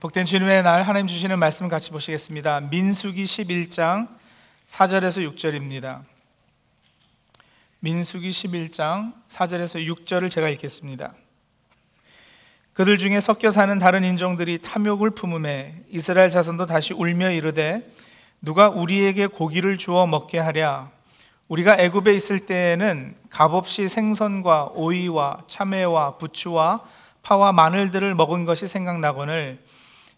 복된 주님의 날 하나님 주시는 말씀 같이 보시겠습니다. 민수기 11장 4절에서 6절입니다. 민수기 11장 4절에서 6절을 제가 읽겠습니다. 그들 중에 섞여 사는 다른 인종들이 탐욕을 품음에 이스라엘 자손도 다시 울며 이르되 누가 우리에게 고기를 주어 먹게 하랴. 우리가 애굽에 있을 때에는 값없이 생선과 오이와 참외와 부추와 파와 마늘들을 먹은 것이 생각나거늘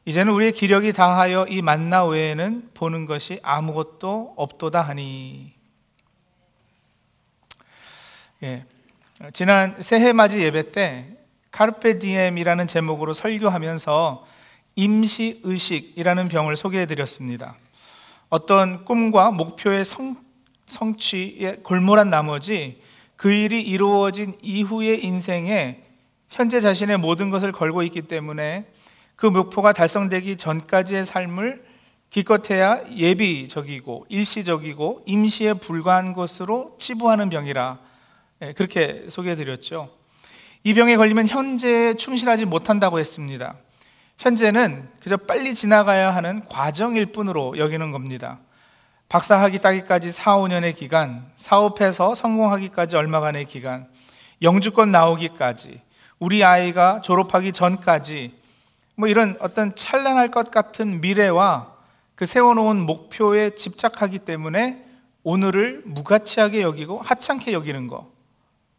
이제는 우리의 기력이 다하여 이 만나 외에는 보는 것이 아무것도 없도다 하니. 예, 지난 새해 맞이 예배 때 카르페디엠이라는 제목으로 설교하면서 임시의식이라는 병을 소개해드렸습니다. 어떤 꿈과 목표의 성취에 골몰한 나머지 그 일이 이루어진 이후의 인생에 현재 자신의 모든 것을 걸고 있기 때문에 그 목표가 달성되기 전까지의 삶을 기껏해야 예비적이고 일시적이고 임시에 불과한 것으로 치부하는 병이라 그렇게 소개해드렸죠. 이 병에 걸리면 현재에 충실하지 못한다고 했습니다. 현재는 그저 빨리 지나가야 하는 과정일 뿐으로 여기는 겁니다. 박사학위 따기까지 4, 5년의 기간, 사업해서 성공하기까지 얼마간의 기간, 영주권 나오기까지, 우리 아이가 졸업하기 전까지 이런 어떤 찬란할 것 같은 미래와 그 세워놓은 목표에 집착하기 때문에 오늘을 무가치하게 여기고 하찮게 여기는 거,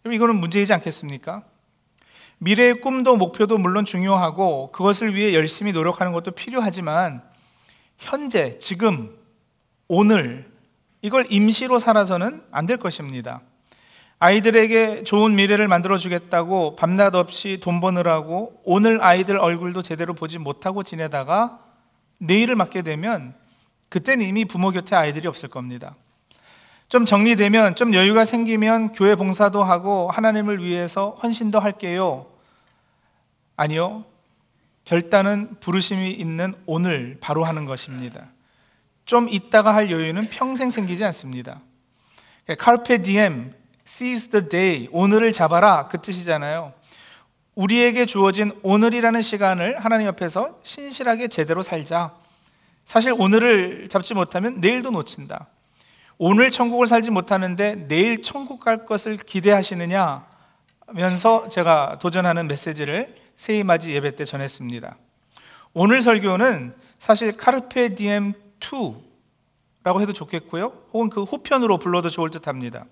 이거는 문제이지 않겠습니까? 미래의 꿈도 목표도 물론 중요하고 그것을 위해 열심히 노력하는 것도 필요하지만 현재, 지금, 오늘 이걸 임시로 살아서는 안 될 것입니다. 아이들에게 좋은 미래를 만들어주겠다고 밤낮 없이 돈 버느라고 오늘 아이들 얼굴도 제대로 보지 못하고 지내다가 내일을 맞게 되면 그때는 이미 부모 곁에 아이들이 없을 겁니다. 좀 정리되면, 좀 여유가 생기면 교회 봉사도 하고 하나님을 위해서 헌신도 할게요. 아니요, 결단은 부르심이 있는 오늘 바로 하는 것입니다. 좀 있다가 할 여유는 평생 생기지 않습니다. Carpe diem, seize the day, 오늘을 잡아라, 그 뜻이잖아요. 우리에게 주어진 오늘이라는 시간을 하나님 앞에서 신실하게 제대로 살자. 사실 오늘을 잡지 못하면 내일도 놓친다. 오늘 천국을 살지 못하는데 내일 천국 갈 것을 기대하시느냐면서 제가 도전하는 메시지를 새해 맞이 예배 때 전했습니다. 오늘 설교는 사실 카르페 디엠 2라고 해도 좋겠고요, 혹은 그 후편으로 불러도 좋을 듯합니다.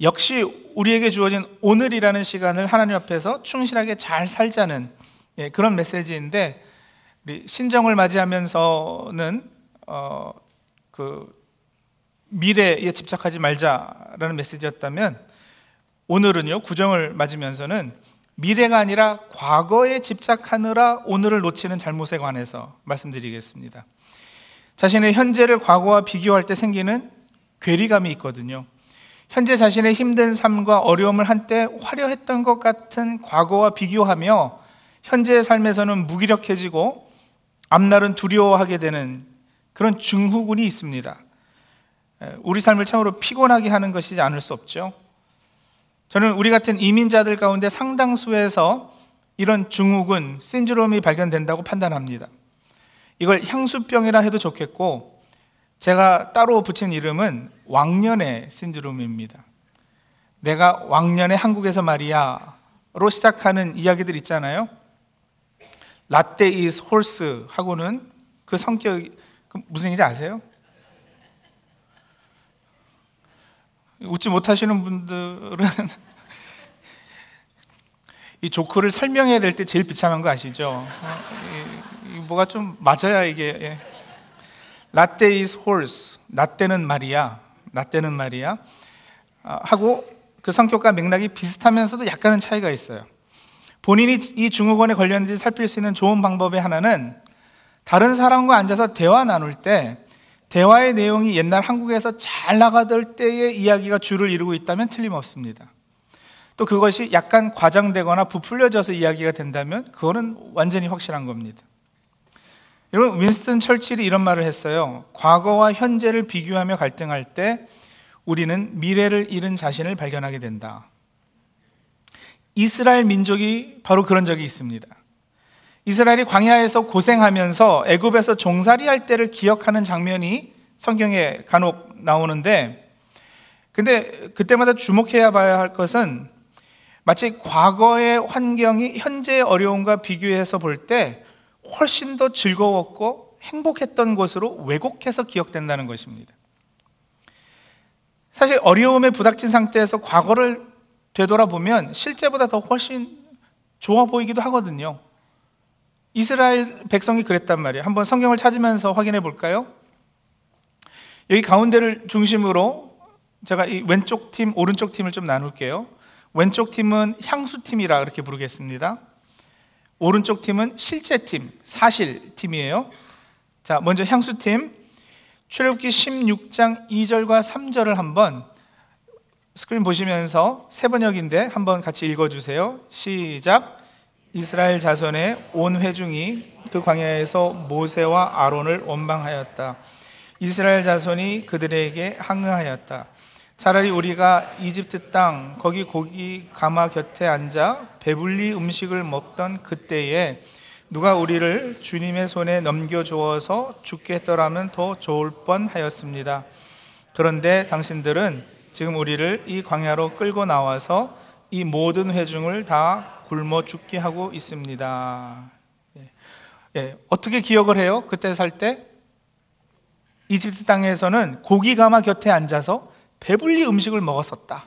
역시 우리에게 주어진 오늘이라는 시간을 하나님 앞에서 충실하게 잘 살자는 그런 메시지인데, 우리 신정을 맞이하면서는 미래에 집착하지 말자라는 메시지였다면, 오늘은요, 구정을 맞으면서는 미래가 아니라 과거에 집착하느라 오늘을 놓치는 잘못에 관해서 말씀드리겠습니다. 자신의 현재를 과거와 비교할 때 생기는 괴리감이 있거든요. 현재 자신의 힘든 삶과 어려움을 한때 화려했던 것 같은 과거와 비교하며 현재의 삶에서는 무기력해지고 앞날은 두려워하게 되는 그런 증후군이 있습니다. 우리 삶을 참으로 피곤하게 하는 것이지 않을 수 없죠. 저는 우리 같은 이민자들 가운데 상당수에서 이런 증후군, 신드롬이 발견된다고 판단합니다. 이걸 향수병이라 해도 좋겠고, 제가 따로 붙인 이름은 왕년의 신드롬입니다. 내가 왕년에 한국에서 말이야로 시작하는 이야기들 있잖아요. Latte is horse 하고는 그 성격이 무슨 얘기인지 아세요? 웃지 못하시는 분들은 이 조크를 설명해야 될 때 제일 비참한 거 아시죠? 뭐가 좀 맞아야 이게. Latte is horse, 라떼는 말이야 하고 그 성격과 맥락이 비슷하면서도 약간은 차이가 있어요. 본인이 이 증후군에 걸렸는지 살필 수 있는 좋은 방법의 하나는, 다른 사람과 앉아서 대화 나눌 때 대화의 내용이 옛날 한국에서 잘 나가던 때의 이야기가 주를 이루고 있다면 틀림없습니다. 또 그것이 약간 과장되거나 부풀려져서 이야기가 된다면 그거는 완전히 확실한 겁니다. 여러분, 윈스턴 처칠이 이런 말을 했어요. 과거와 현재를 비교하며 갈등할 때 우리는 미래를 잃은 자신을 발견하게 된다. 이스라엘 민족이 바로 그런 적이 있습니다. 이스라엘이 광야에서 고생하면서 애굽에서 종살이할 때를 기억하는 장면이 성경에 간혹 나오는데, 근데 그때마다 주목해야 봐야 할 것은 마치 과거의 환경이 현재의 어려움과 비교해서 볼 때 훨씬 더 즐거웠고 행복했던 것으로 왜곡해서 기억된다는 것입니다. 사실 어려움에 부닥친 상태에서 과거를 되돌아보면 실제보다 더 훨씬 좋아 보이기도 하거든요. 이스라엘 백성이 그랬단 말이에요. 한번 성경을 찾으면서 확인해 볼까요? 여기 가운데를 중심으로 제가 이 왼쪽 팀, 오른쪽 팀을 좀 나눌게요. 왼쪽 팀은 향수팀이라 그렇게 부르겠습니다. 오른쪽 팀은 실제팀, 사실팀이에요. 자, 먼저 향수팀, 출애굽기 16장 2절과 3절을 한번 스크린 보시면서 세 번역인데 한번 같이 읽어주세요. 시작. 이스라엘 자손의 온 회중이 그 광야에서 모세와 아론을 원망하였다. 이스라엘 자손이 그들에게 항의하였다. 차라리 우리가 이집트 땅 거기 고기 가마 곁에 앉아 배불리 음식을 먹던 그때에 누가 우리를 주님의 손에 넘겨주어서 죽게 했더라면 더 좋을 뻔하였습니다. 그런데 당신들은 지금 우리를 이 광야로 끌고 나와서 이 모든 회중을 다 굶어 죽게 하고 있습니다. 예, 어떻게 기억을 해요? 그때 살 때 이집트 땅에서는 고기 가마 곁에 앉아서 배불리 음식을 먹었었다,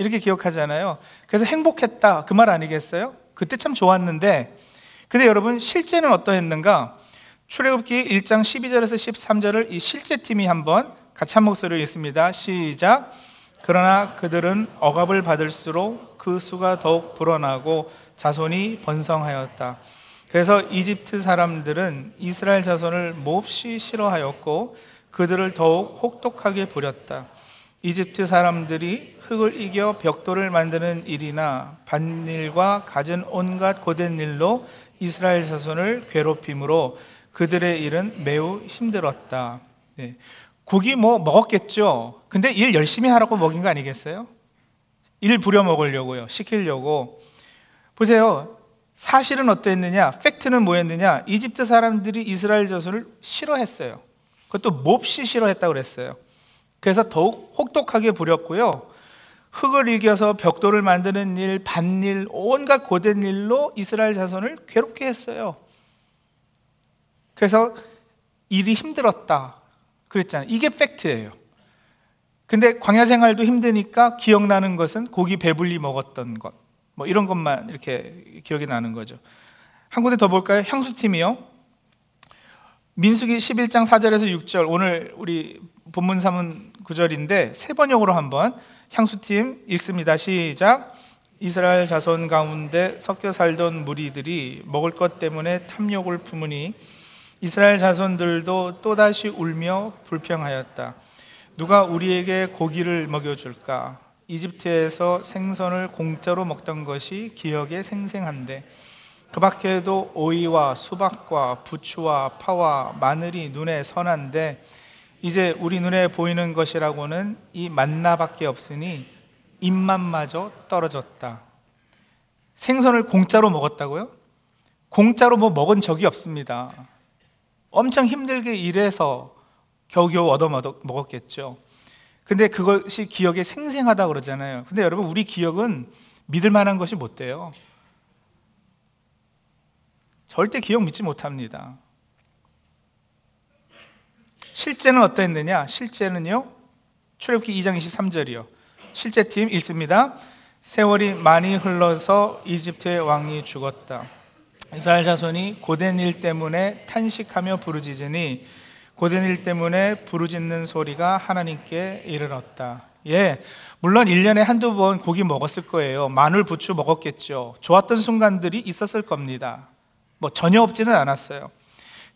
이렇게 기억하잖아요. 그래서 행복했다, 그 말 아니겠어요? 그때 참 좋았는데. 근데 여러분, 실제는 어떠했는가? 출애굽기 1장 12절에서 13절을 이 실제팀이 한번 같이 한 목소리로 읽습니다. 시작. 그러나 그들은 억압을 받을수록 그 수가 더욱 불어나고 자손이 번성하였다. 그래서 이집트 사람들은 이스라엘 자손을 몹시 싫어하였고 그들을 더욱 혹독하게 부렸다. 이집트 사람들이 흙을 이겨 벽돌을 만드는 일이나 밭일과 갖은 온갖 고된 일로 이스라엘 자손을 괴롭힘으로 그들의 일은 매우 힘들었다. 네. 고기 뭐 먹었겠죠. 근데 일 열심히 하라고 먹인 거 아니겠어요? 일 부려 먹으려고요, 시키려고. 보세요, 사실은 어땠느냐, 팩트는 뭐였느냐? 이집트 사람들이 이스라엘 자손을 싫어했어요. 그것도 몹시 싫어했다고 그랬어요. 그래서 더욱 혹독하게 부렸고요, 흙을 이겨서 벽돌을 만드는 일, 밭일, 온갖 고된 일로 이스라엘 자손을 괴롭게 했어요. 그래서 일이 힘들었다 그랬잖아요. 이게 팩트예요. 근데 광야 생활도 힘드니까 기억나는 것은 고기 배불리 먹었던 것, 뭐 이런 것만 이렇게 기억이 나는 거죠. 한 군데 더 볼까요? 향수팀이요. 민수기 11장 4절에서 6절, 오늘 우리 본문 삼은 9절인데 세 번역으로 한번 향수팀 읽습니다. 시작. 이스라엘 자손 가운데 섞여 살던 무리들이 먹을 것 때문에 탐욕을 품으니 이스라엘 자손들도 또다시 울며 불평하였다. 누가 우리에게 고기를 먹여줄까? 이집트에서 생선을 공짜로 먹던 것이 기억에 생생한데 그 밖에도 오이와 수박과 부추와 파와 마늘이 눈에 선한데 이제 우리 눈에 보이는 것이라고는 이 만나밖에 없으니 입맛마저 떨어졌다. 생선을 공짜로 먹었다고요? 공짜로 뭐 먹은 적이 없습니다. 엄청 힘들게 일해서 겨우겨우 얻어먹었겠죠. 근데 그것이 기억에 생생하다고 그러잖아요. 근데 여러분, 우리 기억은 믿을 만한 것이 못 돼요. 절대 기억 믿지 못합니다. 실제는 어떠했느냐? 실제는요, 출애굽기 2장 23절이요. 실제팀 읽습니다. 세월이 많이 흘러서 이집트의 왕이 죽었다. 이스라엘 자손이 고된 일 때문에 탄식하며 부르짖으니 고된 일 때문에 부르짖는 소리가 하나님께 이르렀다. 예, 물론 1년에 한두 번 고기 먹었을 거예요. 마늘, 부추 먹었겠죠. 좋았던 순간들이 있었을 겁니다. 뭐 전혀 없지는 않았어요.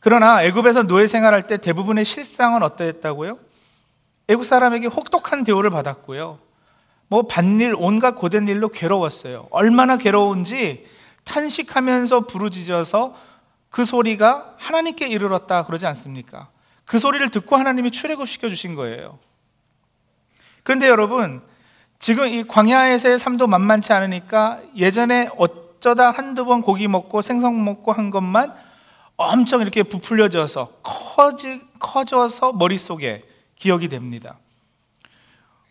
그러나 애굽에서 노예 생활할 때 대부분의 실상은 어떠했다고요? 애굽 사람에게 혹독한 대우를 받았고요, 뭐 밭일, 온갖 고된 일로 괴로웠어요. 얼마나 괴로운지 탄식하면서 부르짖어서 그 소리가 하나님께 이르렀다 그러지 않습니까? 그 소리를 듣고 하나님이 출애굽시켜 주신 거예요. 그런데 여러분, 지금 이 광야에서의 삶도 만만치 않으니까 예전에 어쩌다 한두 번 고기 먹고 생선 먹고 한 것만 엄청 이렇게 부풀려져서 커져서 머릿속에 기억이 됩니다.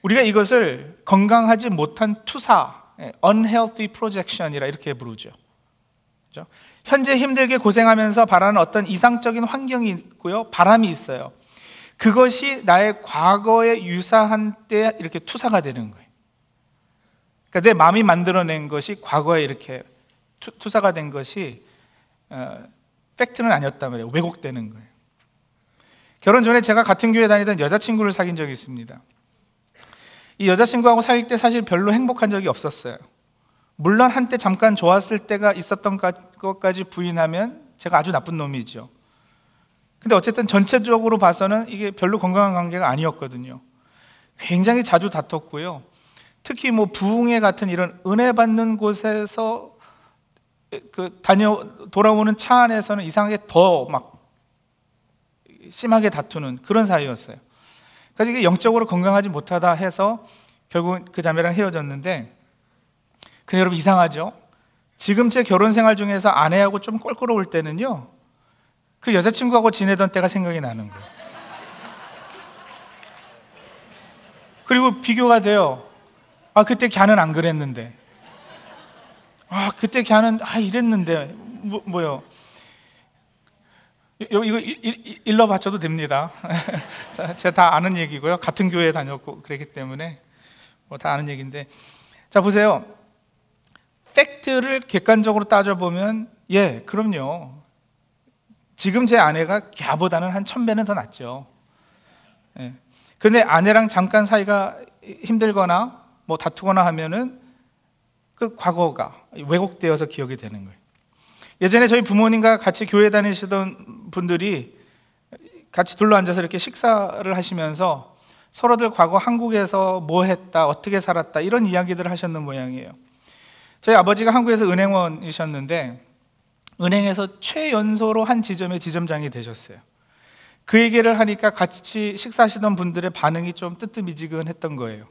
우리가 이것을 건강하지 못한 투사, unhealthy projection이라 이렇게 부르죠. 그렇죠? 현재 힘들게 고생하면서 바라는 어떤 이상적인 환경이 있고요, 바람이 있어요. 그것이 나의 과거에 유사한 때 이렇게 투사가 되는 거예요. 그러니까 내 마음이 만들어낸 것이 과거에 이렇게 투사가 된 것이 팩트는 아니었단 말이에요. 왜곡되는 거예요. 결혼 전에 제가 같은 교회에 다니던 여자친구를 사귄 적이 있습니다. 이 여자친구하고 사귈 때 사실 별로 행복한 적이 없었어요. 물론 한때 잠깐 좋았을 때가 있었던 것까지 부인하면 제가 아주 나쁜 놈이죠. 근데 어쨌든 전체적으로 봐서는 이게 별로 건강한 관계가 아니었거든요. 굉장히 자주 다퉜고요. 특히 뭐 부흥회 같은 이런 은혜 받는 곳에서 돌아오는 차 안에서는 이상하게 더 막 심하게 다투는 그런 사이였어요. 그래서 이게 영적으로 건강하지 못하다 해서 결국 그 자매랑 헤어졌는데, 근데 여러분 이상하죠? 지금 제 결혼 생활 중에서 아내하고 좀 껄끄러울 때는요, 그 여자친구하고 지내던 때가 생각이 나는 거예요. 그리고 비교가 돼요. 아, 그때 걔는 안 그랬는데. 아, 그때 걔는 이랬는데. 뭐요? 이거 일러 바쳐도 됩니다. 제가 다 아는 얘기고요. 같은 교회에 다녔고 그랬기 때문에 뭐 다 아는 얘기인데. 자, 보세요. 팩트를 객관적으로 따져보면, 예, 그럼요. 지금 제 아내가 걔보다는 한 1000배는 더 낫죠. 예. 그런데 아내랑 잠깐 사이가 힘들거나 뭐 다투거나 하면은 그 과거가 왜곡되어서 기억이 되는 거예요. 예전에 저희 부모님과 같이 교회 다니시던 분들이 같이 둘러앉아서 이렇게 식사를 하시면서 서로들 과거 한국에서 뭐 했다, 어떻게 살았다 이런 이야기들을 하셨는 모양이에요. 저희 아버지가 한국에서 은행원이셨는데 은행에서 최연소로 한 지점의 지점장이 되셨어요. 그 얘기를 하니까 같이 식사하시던 분들의 반응이 좀 뜨뜻미지근했던 거예요.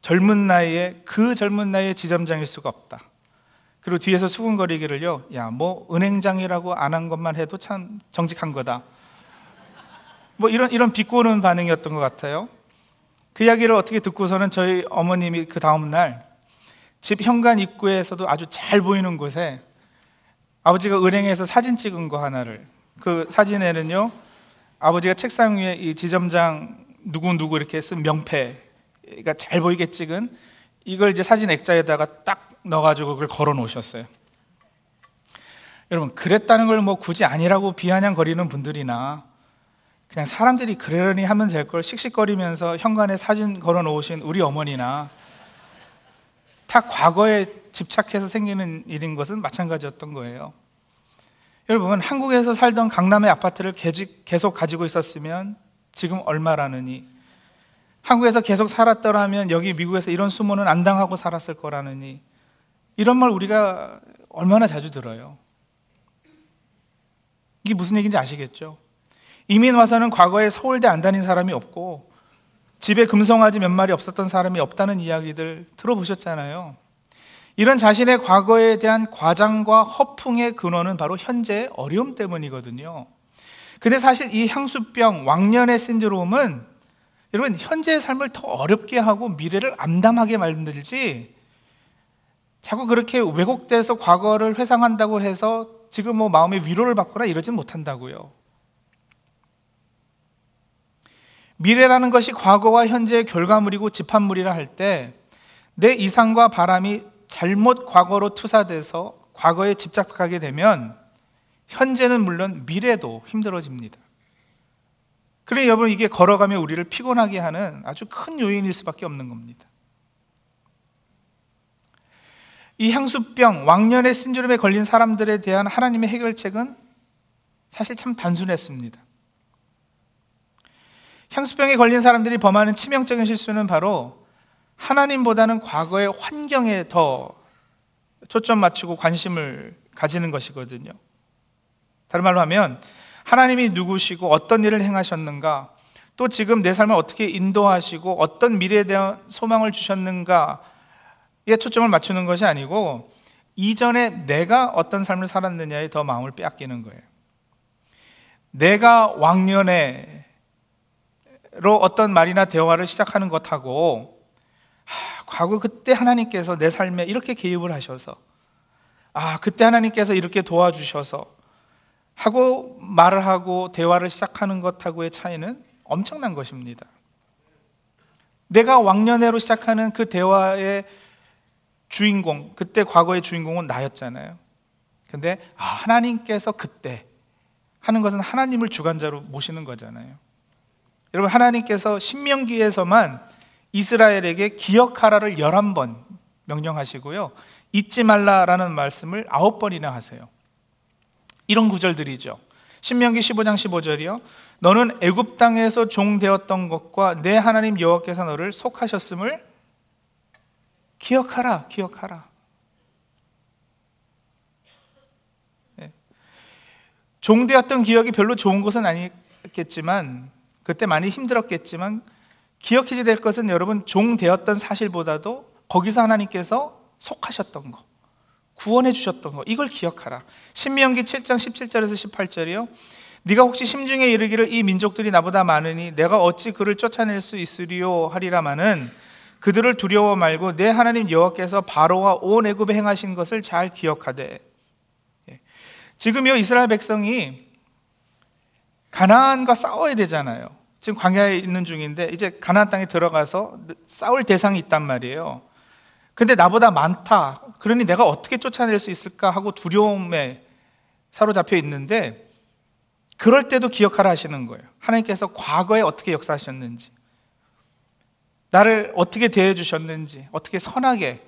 젊은 나이에 지점장일 수가 없다. 그리고 뒤에서 수군거리기를요, 야, 뭐 은행장이라고 안 한 것만 해도 참 정직한 거다. 뭐 이런 비꼬는 반응이었던 것 같아요. 그 이야기를 어떻게 듣고서는 저희 어머님이 그 다음 날 집 현관 입구에서도 아주 잘 보이는 곳에 아버지가 은행에서 사진 찍은 거 하나를, 그 사진에는요 아버지가 책상 위에 이 지점장 누구누구 이렇게 쓴 명패가 잘 보이게 찍은 이걸 이제 사진 액자에다가 딱 넣어가지고 그걸 걸어 놓으셨어요. 여러분, 그랬다는 걸 뭐 굳이 아니라고 비아냥거리는 분들이나 그냥 사람들이 그러려니 하면 될 걸 씩씩거리면서 현관에 사진 걸어 놓으신 우리 어머니나, 다 과거에 집착해서 생기는 일인 것은 마찬가지였던 거예요. 여러분, 한국에서 살던 강남의 아파트를 계속 가지고 있었으면 지금 얼마라느니, 한국에서 계속 살았더라면 여기 미국에서 이런 수모는 안 당하고 살았을 거라느니, 이런 말 우리가 얼마나 자주 들어요. 이게 무슨 얘기인지 아시겠죠? 이민 와서는 과거에 서울대 안 다닌 사람이 없고 집에 금송아지 몇 마리 없었던 사람이 없다는 이야기들 들어보셨잖아요. 이런 자신의 과거에 대한 과장과 허풍의 근원은 바로 현재의 어려움 때문이거든요. 근데 사실 이 향수병, 왕년의 신드롬은 여러분 현재의 삶을 더 어렵게 하고 미래를 암담하게 만들지, 자꾸 그렇게 왜곡돼서 과거를 회상한다고 해서 지금 뭐 마음의 위로를 받거나 이러진 못한다고요. 미래라는 것이 과거와 현재의 결과물이고 집합물이라 할 때 내 이상과 바람이 잘못 과거로 투사돼서 과거에 집착하게 되면 현재는 물론 미래도 힘들어집니다. 그러니 여러분, 이게 걸어가며 우리를 피곤하게 하는 아주 큰 요인일 수밖에 없는 겁니다. 이 향수병, 왕년의 신드롬에 걸린 사람들에 대한 하나님의 해결책은 사실 참 단순했습니다. 향수병에 걸린 사람들이 범하는 치명적인 실수는 바로 하나님보다는 과거의 환경에 더 초점 맞추고 관심을 가지는 것이거든요. 다른 말로 하면 하나님이 누구시고 어떤 일을 행하셨는가, 또 지금 내 삶을 어떻게 인도하시고 어떤 미래에 대한 소망을 주셨는가에 초점을 맞추는 것이 아니고 이전에 내가 어떤 삶을 살았느냐에 더 마음을 빼앗기는 거예요. 내가 왕년에로 어떤 말이나 대화를 시작하는 것하고 과거 그때 하나님께서 내 삶에 이렇게 개입을 하셔서 그때 하나님께서 이렇게 도와주셔서 하고 말을 하고 대화를 시작하는 것하고의 차이는 엄청난 것입니다. 내가 왕년회로 시작하는 그 대화의 주인공, 그때 과거의 주인공은 나였잖아요. 근데 하나님께서 그때 하는 것은 하나님을 주관자로 모시는 거잖아요. 여러분, 하나님께서 신명기에서만 이스라엘에게 기억하라를 11번 명령하시고요, 잊지 말라라는 말씀을 9번이나 하세요. 이런 구절들이죠. 신명기 15장 15절이요 너는 애굽 땅에서 종되었던 것과 내 하나님 여호와께서 너를 속하셨음을 기억하라, 기억하라. 종되었던 기억이 별로 좋은 것은 아니겠지만, 그때 많이 힘들었겠지만, 기억해야 될 것은 여러분, 종되었던 사실보다도 거기서 하나님께서 속하셨던 것, 구원해 주셨던 것, 이걸 기억하라. 신명기 7장 17절에서 18절이요 네가 혹시 심중에 이르기를 이 민족들이 나보다 많으니 내가 어찌 그를 쫓아낼 수 있으리요 하리라마는 그들을 두려워 말고 내 하나님 여호와께서 바로와 온 애굽에 행하신 것을 잘 기억하되. 지금요 이스라엘 백성이 가나안과 싸워야 되잖아요. 지금 광야에 있는 중인데 이제 가나안 땅에 들어가서 싸울 대상이 있단 말이에요. 근데 나보다 많다, 그러니 내가 어떻게 쫓아낼 수 있을까 하고 두려움에 사로잡혀 있는데, 그럴 때도 기억하라 하시는 거예요. 하나님께서 과거에 어떻게 역사하셨는지, 나를 어떻게 대해주셨는지, 어떻게 선하게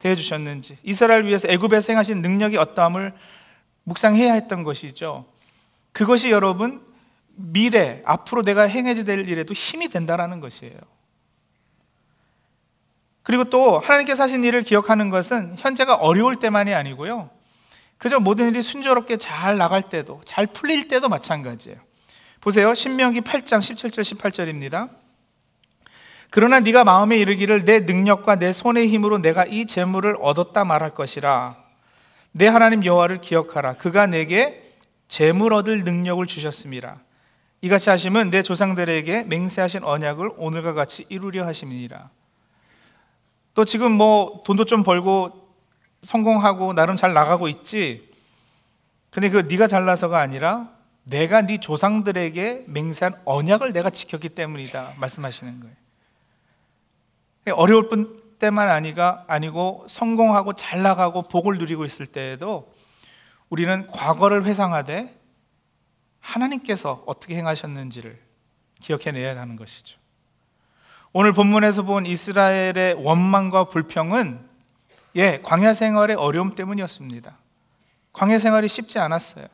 대해주셨는지, 이스라엘 위해서 애굽에서 행하신 능력이 어떠함을 묵상해야 했던 것이죠. 그것이 여러분 미래, 앞으로 내가 행해야 될 일에도 힘이 된다라는 것이에요. 그리고 또 하나님께서 하신 일을 기억하는 것은 현재가 어려울 때만이 아니고요, 그저 모든 일이 순조롭게 잘 나갈 때도, 잘 풀릴 때도 마찬가지예요. 보세요. 신명기 8장 17절 18절입니다 그러나 네가 마음에 이르기를 내 능력과 내 손의 힘으로 내가 이 재물을 얻었다 말할 것이라. 내 하나님 여호와를 기억하라. 그가 내게 재물 얻을 능력을 주셨음이라. 이같이 하심은 내 조상들에게 맹세하신 언약을 오늘과 같이 이루려 하심이니라. 또 지금 돈도 좀 벌고 성공하고 나름 잘 나가고 있지. 근데 그 네가 잘나서가 아니라 내가 네 조상들에게 맹세한 언약을 내가 지켰기 때문이다 말씀하시는 거예요. 어려울 때만 아니고 성공하고 잘 나가고 복을 누리고 있을 때에도 우리는 과거를 회상하되 하나님께서 어떻게 행하셨는지를 기억해내야 하는 것이죠. 오늘 본문에서 본 이스라엘의 원망과 불평은 광야 생활의 어려움 때문이었습니다. 광야 생활이 쉽지 않았어요.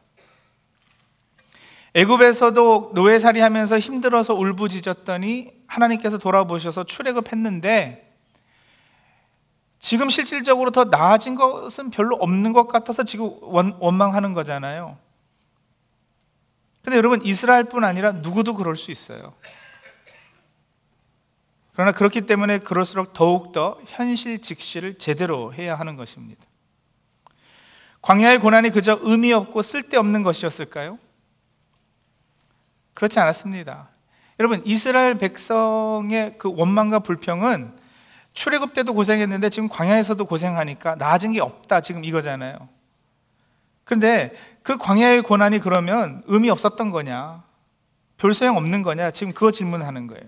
애굽에서도 노예살이 하면서 힘들어서 울부짖었더니 하나님께서 돌아보셔서 출애굽했는데, 지금 실질적으로 더 나아진 것은 별로 없는 것 같아서 지금 원망하는 거잖아요. 근데 여러분, 이스라엘뿐 아니라 누구도 그럴 수 있어요. 그러나 그렇기 때문에 그럴수록 더욱더 현실 직시를 제대로 해야 하는 것입니다. 광야의 고난이 그저 의미 없고 쓸데없는 것이었을까요? 그렇지 않았습니다. 여러분, 이스라엘 백성의 그 원망과 불평은 출애굽 때도 고생했는데 지금 광야에서도 고생하니까 나아진 게 없다, 지금 이거잖아요. 그런데 그 광야의 고난이 그러면 의미 없었던 거냐, 별 소용 없는 거냐, 지금 그거 질문하는 거예요.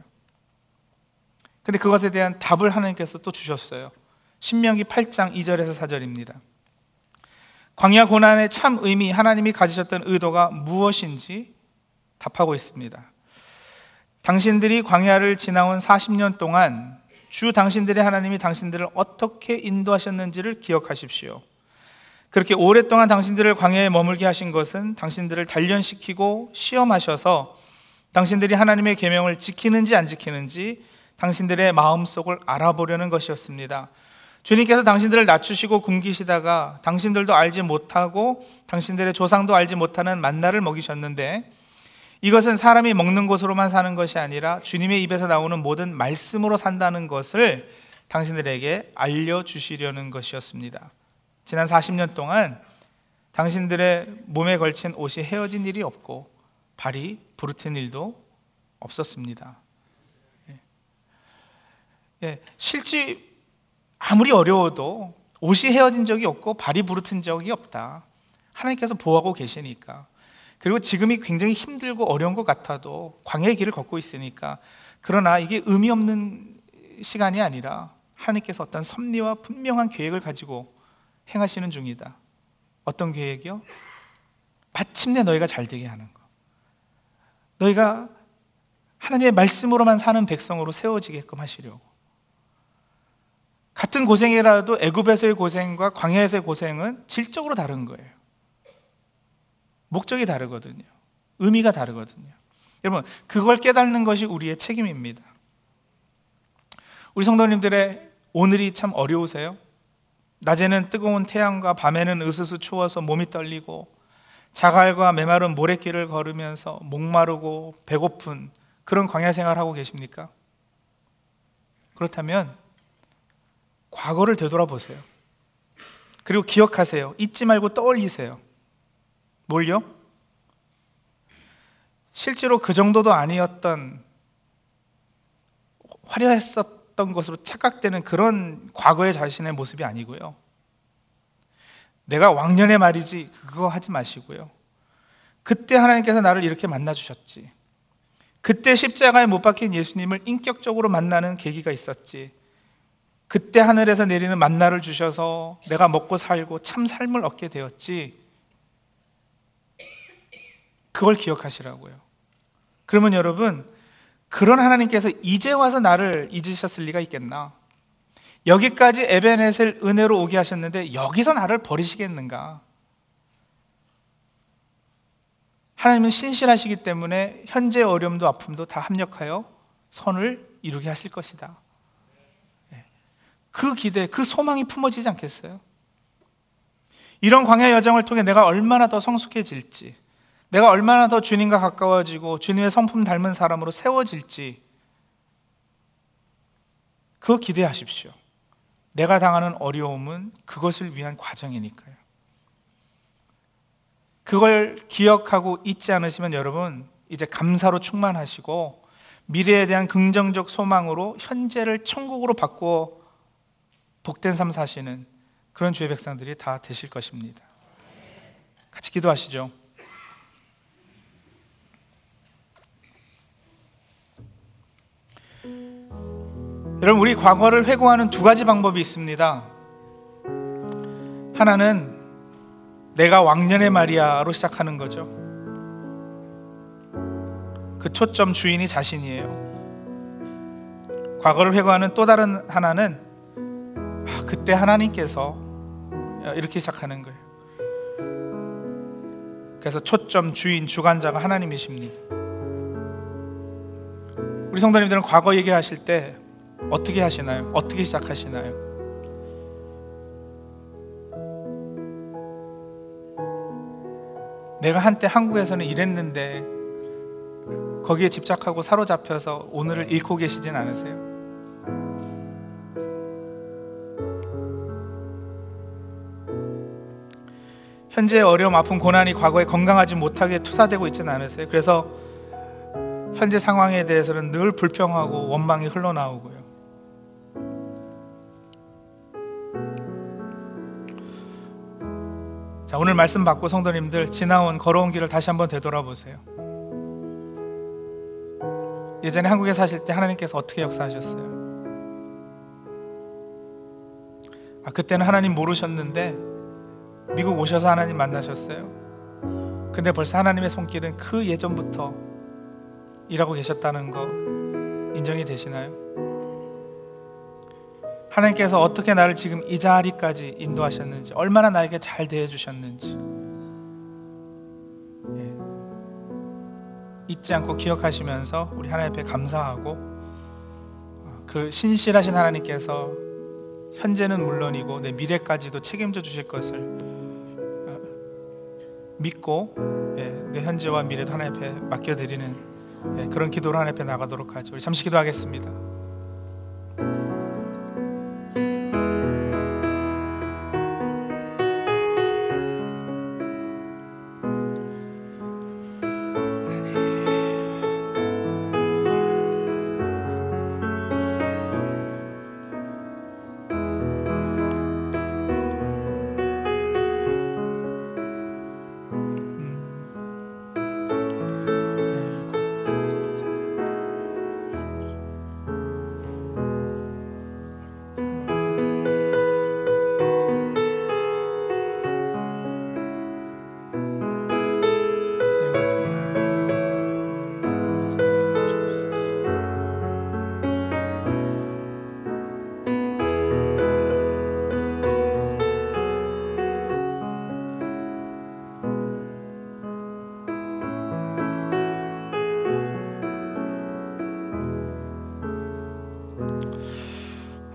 근데 그것에 대한 답을 하나님께서 또 주셨어요. 신명기 8장 2절에서 4절입니다. 광야 고난의 참 의미, 하나님이 가지셨던 의도가 무엇인지 답하고 있습니다. 당신들이 광야를 지나온 40년 동안 주 당신들의 하나님이 당신들을 어떻게 인도하셨는지를 기억하십시오. 그렇게 오랫동안 당신들을 광야에 머물게 하신 것은 당신들을 단련시키고 시험하셔서 당신들이 하나님의 계명을 지키는지 안 지키는지 당신들의 마음속을 알아보려는 것이었습니다. 주님께서 당신들을 낮추시고 굶기시다가 당신들도 알지 못하고 당신들의 조상도 알지 못하는 만나를 먹이셨는데, 이것은 사람이 먹는 곳으로만 사는 것이 아니라 주님의 입에서 나오는 모든 말씀으로 산다는 것을 당신들에게 알려주시려는 것이었습니다. 지난 40년 동안 당신들의 몸에 걸친 옷이 헤어진 일이 없고 발이 부르튼 일도 없었습니다. 예, 실제 아무리 어려워도 옷이 헤어진 적이 없고 발이 부르튼 적이 없다. 하나님께서 보호하고 계시니까. 그리고 지금이 굉장히 힘들고 어려운 것 같아도 광야의 길을 걷고 있으니까. 그러나 이게 의미 없는 시간이 아니라 하나님께서 어떤 섭리와 분명한 계획을 가지고 행하시는 중이다. 어떤 계획이요? 마침내 너희가 잘 되게 하는 것. 너희가 하나님의 말씀으로만 사는 백성으로 세워지게끔 하시려고. 같은 고생이라도 애굽에서의 고생과 광야에서의 고생은 질적으로 다른 거예요. 목적이 다르거든요. 의미가 다르거든요. 여러분, 그걸 깨닫는 것이 우리의 책임입니다. 우리 성도님들의 오늘이 참 어려우세요? 낮에는 뜨거운 태양과 밤에는 으스스 추워서 몸이 떨리고 자갈과 메마른 모래길을 걸으면서 목마르고 배고픈 그런 광야 생활하고 계십니까? 그렇다면 과거를 되돌아보세요. 그리고 기억하세요. 잊지 말고 떠올리세요. 뭘요? 실제로 그 정도도 아니었던 화려했었던 것으로 착각되는 그런 과거의 자신의 모습이 아니고요. 내가 왕년에 말이지 그거 하지 마시고요. 그때 하나님께서 나를 이렇게 만나주셨지. 그때 십자가에 못 박힌 예수님을 인격적으로 만나는 계기가 있었지. 그때 하늘에서 내리는 만나를 주셔서 내가 먹고 살고 참 삶을 얻게 되었지. 그걸 기억하시라고요. 그러면 여러분, 그런 하나님께서 이제 와서 나를 잊으셨을 리가 있겠나? 여기까지 에베네셀 은혜로 오게 하셨는데 여기서 나를 버리시겠는가? 하나님은 신실하시기 때문에 현재의 어려움도 아픔도 다 합력하여 선을 이루게 하실 것이다. 그 기대, 그 소망이 품어지지 않겠어요? 이런 광야 여정을 통해 내가 얼마나 더 성숙해질지, 내가 얼마나 더 주님과 가까워지고 주님의 성품 닮은 사람으로 세워질지, 그거 기대하십시오. 내가 당하는 어려움은 그것을 위한 과정이니까요. 그걸 기억하고 잊지 않으시면 여러분, 이제 감사로 충만하시고 미래에 대한 긍정적 소망으로 현재를 천국으로 바꾸어 복된 삶 사시는 그런 주의 백성들이 다 되실 것입니다. 같이 기도하시죠. 여러분, 우리 과거를 회고하는 두 가지 방법이 있습니다. 하나는 내가 왕년의 말이야로 시작하는 거죠. 그 초점 주인이 자신이에요. 과거를 회고하는 또 다른 하나는 그때 하나님께서 이렇게 시작하는 거예요. 그래서 초점, 주인, 주관자가 하나님이십니다. 우리 성도님들은 과거 얘기하실 때 어떻게 하시나요? 어떻게 시작하시나요? 내가 한때 한국에서는 이랬는데 거기에 집착하고 사로잡혀서 오늘을 잃고 계시진 않으세요? 현재의 어려움, 아픔, 고난이 과거에 건강하지 못하게 투사되고 있지는 않으세요? 그래서 현재 상황에 대해서는 늘 불평하고 원망이 흘러나오고요. 자, 오늘 말씀 받고 성도님들 지나온 걸어온 길을 다시 한번 되돌아보세요. 예전에 한국에 사실 때 하나님께서 어떻게 역사하셨어요? 그때는 하나님 모르셨는데 미국 오셔서 하나님 만나셨어요. 근데 벌써 하나님의 손길은 그 예전부터 일하고 계셨다는 거 인정이 되시나요? 하나님께서 어떻게 나를 지금 이 자리까지 인도하셨는지, 얼마나 나에게 잘 대해주셨는지 잊지 않고 기억하시면서 우리 하나님 앞에 감사하고, 그 신실하신 하나님께서 현재는 물론이고 내 미래까지도 책임져 주실 것을 믿고, 내 현재와 미래도 하나님 앞에 맡겨드리는 그런 기도로 하나님 앞에 나가도록 하죠. 우리 잠시 기도하겠습니다.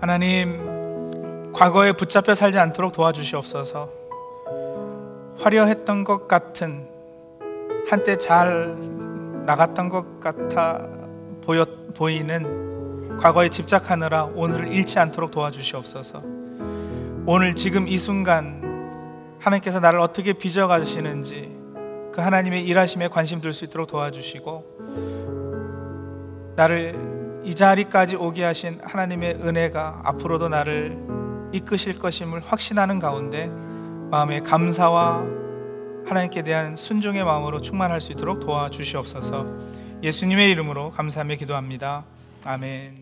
하나님, 과거에 붙잡혀 살지 않도록 도와주시옵소서. 화려했던 것 같은, 한때 잘 나갔던 것 같아 보이는 과거에 집착하느라 오늘을 잃지 않도록 도와주시옵소서. 오늘 지금 이 순간 하나님께서 나를 어떻게 빚어가시는지 그 하나님의 일하심에 관심 둘 수 있도록 도와주시고, 나를 이 자리까지 오게 하신 하나님의 은혜가 앞으로도 나를 이끄실 것임을 확신하는 가운데 마음의 감사와 하나님께 대한 순종의 마음으로 충만할 수 있도록 도와주시옵소서. 예수님의 이름으로 감사하며 기도합니다. 아멘.